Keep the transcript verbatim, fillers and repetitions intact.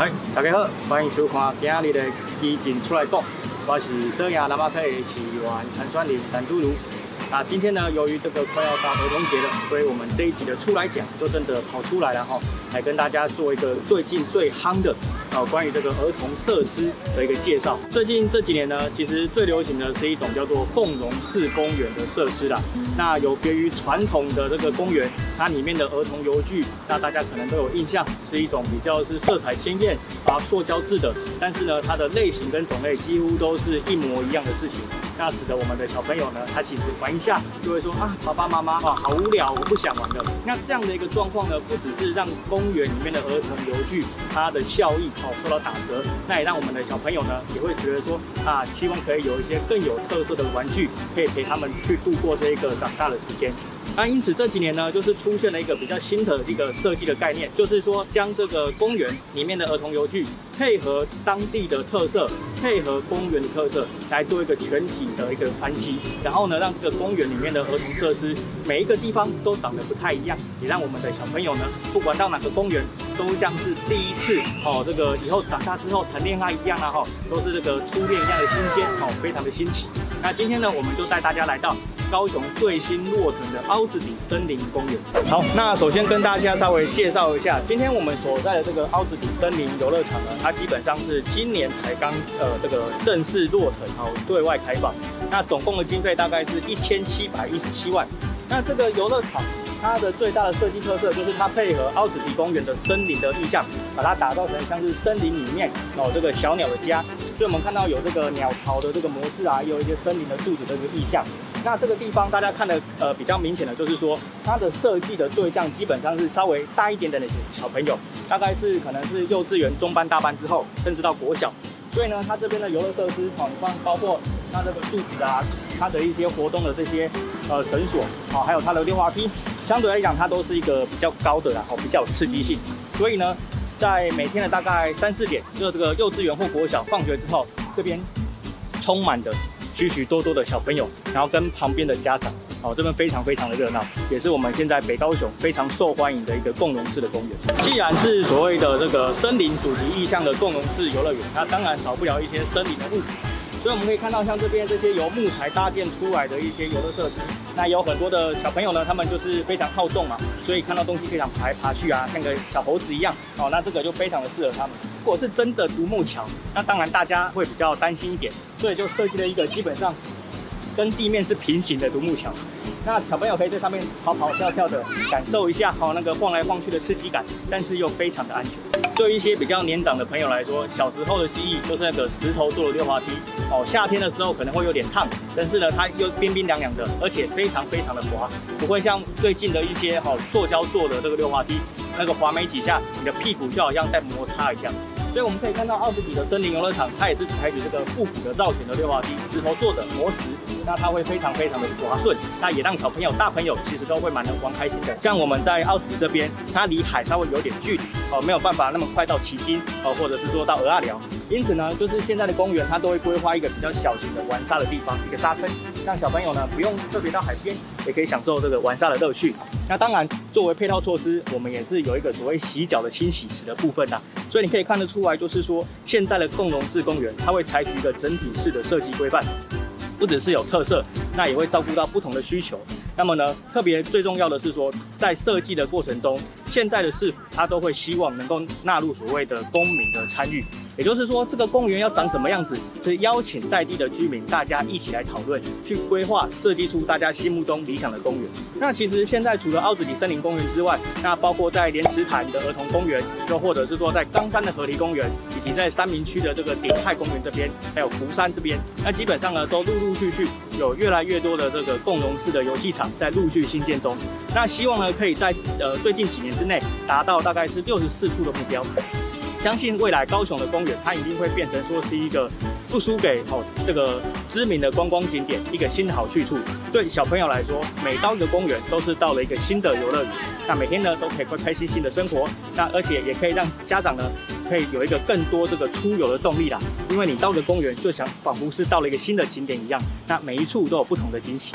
嗨，大家好，欢迎收看今日的基进出来讲，我是遮亚南麻溪市议员陈川林、陈诸如。啊，今天呢，由于这个快要到儿童节了，所以我们这一集的出来讲就真的跑出来了哈、哦，来跟大家做一个最近最夯的啊关于这个儿童设施的一个介绍。最近这几年呢，其实最流行的是一种叫做共融式公园的设施啦。那有别于传统的这个公园，它里面的儿童游具，那大家可能都有印象，是一种比较是色彩鲜艳啊、塑胶制的。但是呢，它的类型跟种类几乎都是一模一样的事情，那使得我们的小朋友呢，他其实玩一下就会说啊，爸爸妈妈啊，好无聊，我不想玩了。那这样的一个状况呢，不只是让公园里面的儿童游具它的效益哦受到打折，那也让我们的小朋友呢也会觉得说啊，希望可以有一些更有特色的玩具，可以陪他们去度过这一个长大的时间。那因此这几年呢，就是出现了一个比较新的一个设计的概念，就是说将这个公园里面的儿童游具配合当地的特色，配合公园的特色来做一个全体的一个翻新，然后呢，让这个公园里面的儿童设施每一个地方都长得不太一样，也让我们的小朋友呢，不管到哪个公园，都像是第一次哦，这个以后长大之后谈恋爱一样啊，哈、哦，都是这个初恋一样的新鲜哦，非常的新奇。那今天呢，我们就带大家来到高雄最新落成的凹子底森林公园。好，那首先跟大家稍微介绍一下，今天我们所在的这个凹子底森林游乐场呢，它基本上是今年才刚呃这个正式落成，然后对外开放。那总共的经费大概是一千七百一十七万。那这个游乐场它的最大的设计特色就是它配合凹子底公园的森林的意象，把它打造成像是森林里面哦这个小鸟的家。所以我们看到有这个鸟巢的这个模式啊，也有一些森林的柱子的这个意象。那这个地方大家看的呃比较明显的就是说，它的设计的对象基本上是稍微大一点点的小朋友，大概是可能是幼稚园中班、大班之后，甚至到国小。所以呢，它这边的游乐设施哦，你看包括它这个柱子啊，它的一些活动的这些呃绳索哦，还有它的溜滑梯，相对来讲它都是一个比较高的啦，哦比较有刺激性。所以呢，在每天的大概三四点，就这个幼稚园或国小放学之后，这边充满的许许多多的小朋友，然后跟旁边的家长，哦，这边非常非常的热闹，也是我们现在北高雄非常受欢迎的一个共融式的公园。既然是所谓的这个森林主题意象的共融式游乐园，那当然少不了一些森林的物品。所以我们可以看到，像这边这些由木材搭建出来的一些游乐设施，那有很多的小朋友呢，他们就是非常好动嘛，所以看到东西非常爬来爬去啊，像个小猴子一样，哦，那这个就非常的适合他们。如果是真的独木桥，那当然大家会比较担心一点，所以就设计了一个基本上跟地面是平行的独木桥。那小朋友可以在上面跑跑跳跳的，感受一下哦那个晃来晃去的刺激感，但是又非常的安全。对一些比较年长的朋友来说，小时候的记忆就是那个石头做的溜滑梯哦，夏天的时候可能会有点烫，但是呢它又冰冰凉凉的，而且非常非常的滑，不会像最近的一些哦塑胶做的这个溜滑梯。那个滑没几下，你的屁股就好像在摩擦一样。所以我们可以看到凹子底的森林游乐场，它也是采取这个复古的造型的溜滑梯，石头做的磨石，那它会非常非常的滑顺，那也让小朋友、大朋友其实都会蛮能玩开心的。像我们在凹子底这边，它离海稍微有点距离哦，没有办法那么快到旗津哦，或者是说到蚵仔寮。因此呢，就是现在的公园它都会规划一个比较小型的玩沙的地方，一个沙坑，让小朋友呢不用特别到海边，也可以享受这个玩沙的乐趣。那当然，作为配套措施，我们也是有一个所谓洗脚的清洗池的部分呐、啊。所以你可以看得出来，就是说现在的共融式公园，它会采取一个整体式的设计规范，不只是有特色，那也会照顾到不同的需求。那么呢，特别最重要的是说，在设计的过程中，现在的市府它都会希望能够纳入所谓的公民的参与。也就是说，这个公园要长什么样子，是邀请在地的居民，大家一起来讨论，去规划设计出大家心目中理想的公园。那其实现在除了凹子底森林公园之外，那包括在莲池潭的儿童公园，又或者是说在冈山的河堤公园，以及在三民区的这个鼎泰公园这边，还有福山这边，那基本上呢，都陆陆续续有越来越多的这个共融式的游戏场在陆续新建中。那希望呢，可以在呃最近几年之内达到大概是六十四处的目标。相信未来高雄的公园，它一定会变成说是一个不输给哦这个知名的观光景点一个新好去处。对小朋友来说，每到一个公园都是到了一个新的游乐园，那每天呢都可以快开心心的生活，那而且也可以让家长呢可以有一个更多这个出游的动力啦。因为你到了公园，就想仿佛是到了一个新的景点一样，那每一处都有不同的惊喜。